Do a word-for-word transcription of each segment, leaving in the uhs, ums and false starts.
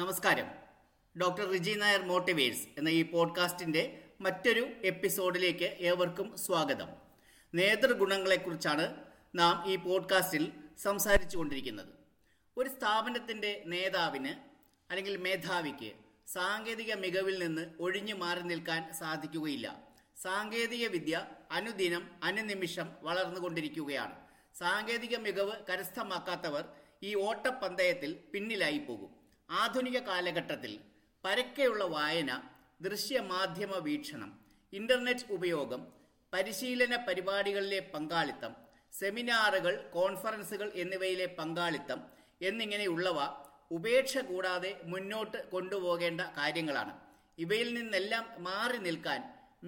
നമസ്കാരം. Doctor Riji Nair motivates എന്ന ഈ പോഡ്കാസ്റ്റിൻ്റെ മറ്റൊരു എപ്പിസോഡിലേക്ക് ഏവർക്കും സ്വാഗതം. നേതൃഗുണങ്ങളെക്കുറിച്ചാണ് നാം ഈ പോഡ്കാസ്റ്റിൽ സംസാരിച്ചു കൊണ്ടിരിക്കുന്നത്. ഒരു സ്ഥാപനത്തിൻ്റെ നേതാവിന് അല്ലെങ്കിൽ മേധാവിക്ക് സാങ്കേതിക മികവിൽ നിന്ന് ഒഴിഞ്ഞു മാറി നിൽക്കാൻ സാധിക്കുകയില്ല. സാങ്കേതിക വിദ്യ അനുദിനം അനുനിമിഷം വളർന്നുകൊണ്ടിരിക്കുകയാണ്. സാങ്കേതിക മികവ് കരസ്ഥമാക്കാത്തവർ ഈ ഓട്ടപ്പന്തയത്തിൽ പിന്നിലായി പോകും. ആധുനിക കാലഘട്ടത്തിൽ പരക്കെയുള്ള വായന, ദൃശ്യമാധ്യമ വീക്ഷണം, ഇന്റർനെറ്റ് ഉപയോഗം, പരിശീലന പരിപാടികളിലെ പങ്കാളിത്തം, സെമിനാറുകൾ, കോൺഫറൻസുകൾ എന്നിവയിലെ പങ്കാളിത്തം എന്നിങ്ങനെയുള്ളവ ഉപേക്ഷ കൂടാതെ മുന്നോട്ട് കൊണ്ടുപോകേണ്ട കാര്യങ്ങളാണ്. ഇവയിൽ നിന്നെല്ലാം മാറി നിൽക്കാൻ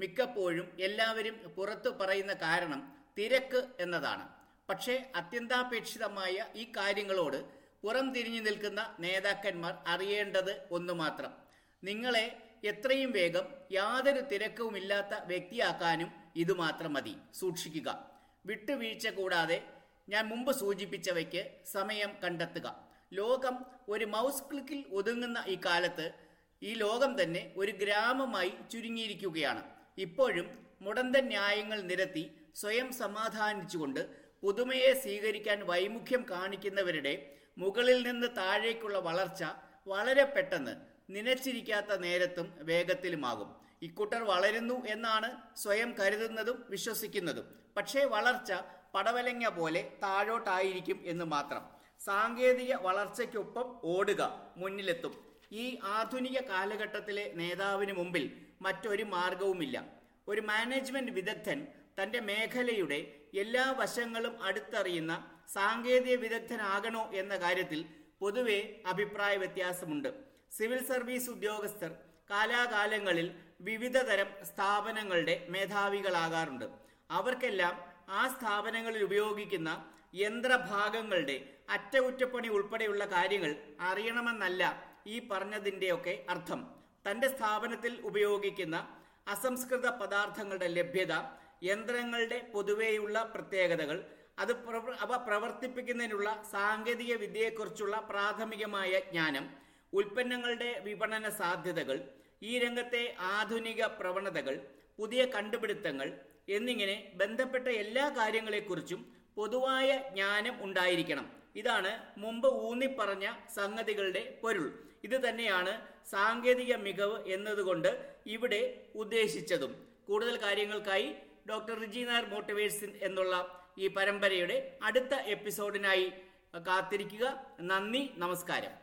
മിക്കപ്പോഴും എല്ലാവരും പുറത്തു പറയുന്ന കാരണം തിരക്ക് എന്നതാണ്. പക്ഷേ അത്യന്താപേക്ഷിതമായ ഈ കാര്യങ്ങളോട് പുറം തിരിഞ്ഞു നിൽക്കുന്ന നേതാക്കന്മാർ അറിയേണ്ടത് ഒന്നു മാത്രം: നിങ്ങളെ എത്രയും വേഗം യാതൊരു തിരക്കുമില്ലാത്ത വ്യക്തിയാക്കാനും ഇത് മാത്രം മതി. സൂക്ഷിക്കുക, വിട്ടുവീഴ്ച കൂടാതെ ഞാൻ മുമ്പ് സൂചിപ്പിച്ചവയ്ക്ക് സമയം കണ്ടെത്തുക. ലോകം ഒരു മൗസ് ക്ലിക്കിൽ ഒതുങ്ങുന്ന ഈ കാലത്ത് ഈ ലോകം തന്നെ ഒരു ഗ്രാമമായി ചുരുങ്ങിയിരിക്കുകയാണ്. ഇപ്പോഴും മുടന്തൻ ന്യായങ്ങൾ നിരത്തി സ്വയം സമാധാനിച്ചുകൊണ്ട് പുതുമയെ സ്വീകരിക്കാൻ വൈമുഖ്യം കാണിക്കുന്നവരുടെ മുകളിൽ നിന്ന് താഴേക്കുള്ള വളർച്ച വളരെ പെട്ടെന്ന്, നനച്ചിരിക്കാത്ത നേരത്തും വേഗത്തിലുമാകും. ഇക്കൂട്ടർ വളരുന്നു എന്നാണ് സ്വയം കരുതുന്നതും വിശ്വസിക്കുന്നതും. പക്ഷേ വളർച്ച പടവലങ്ങ പോലെ താഴോട്ടായിരിക്കും എന്ന് മാത്രം. സാങ്കേതിക വളർച്ചയ്ക്കൊപ്പം ഓടുക, മുന്നിലെത്തും. ഈ ആധുനിക കാലഘട്ടത്തിലെ നേതാവിന് മുമ്പിൽ മറ്റൊരു മാർഗവുമില്ല. ഒരു മാനേജ്മെന്റ് വിദഗ്ധൻ തൻ്റെ മേഖലയുടെ എല്ലാ വശങ്ങളും അടുത്തറിയുന്ന സാങ്കേതിക വിദഗ്ധനാകണോ എന്ന കാര്യത്തിൽ പൊതുവെ അഭിപ്രായ വ്യത്യാസമുണ്ട്. സിവിൽ സർവീസ് ഉദ്യോഗസ്ഥർ കാലാകാലങ്ങളിൽ വിവിധ തരം സ്ഥാപനങ്ങളുടെ മേധാവികളാകാറുണ്ട്. അവർക്കെല്ലാം ആ സ്ഥാപനങ്ങളിൽ ഉപയോഗിക്കുന്ന യന്ത്രഭാഗങ്ങളുടെ അറ്റകുറ്റപ്പണി ഉൾപ്പെടെയുള്ള കാര്യങ്ങൾ അറിയണമെന്നല്ല ഈ പറഞ്ഞതിൻ്റെയൊക്കെ അർത്ഥം. തൻ്റെ സ്ഥാപനത്തിൽ ഉപയോഗിക്കുന്ന അസംസ്കൃത പദാർത്ഥങ്ങളുടെ ലഭ്യത, യന്ത്രങ്ങളുടെ പൊതുവെയുള്ള പ്രത്യേകതകൾ, അത് അവ പ്രവർത്തിപ്പിക്കുന്നതിനുള്ള സാങ്കേതിക വിദ്യയെക്കുറിച്ചുള്ള പ്രാഥമികമായ ജ്ഞാനം, ഉൽപ്പന്നങ്ങളുടെ വിപണന സാധ്യതകൾ, ഈ രംഗത്തെ ആധുനിക പ്രവണതകൾ, പുതിയ കണ്ടുപിടുത്തങ്ങൾ എന്നിങ്ങനെ ബന്ധപ്പെട്ട എല്ലാ കാര്യങ്ങളെക്കുറിച്ചും പൊതുവായ ജ്ഞാനം ഉണ്ടായിരിക്കണം. ഇതാണ് മുമ്പ് ഊന്നിപ്പറഞ്ഞ സംഗതികളുടെ പൊരുൾ. ഇത് തന്നെയാണ് സാങ്കേതിക മികവ് എന്നതുകൊണ്ട് ഇവിടെ ഉദ്ദേശിച്ചതും. കൂടുതൽ കാര്യങ്ങൾക്കായി ഡോക്ടർ റിജി നായർ മോട്ടിവേറ്റ്സ് എന്നുള്ള ഈ പരമ്പരയുടെ അടുത്ത എപ്പിസോഡിനായി കാത്തിരിക്കുക. നന്ദി, നമസ്കാരം.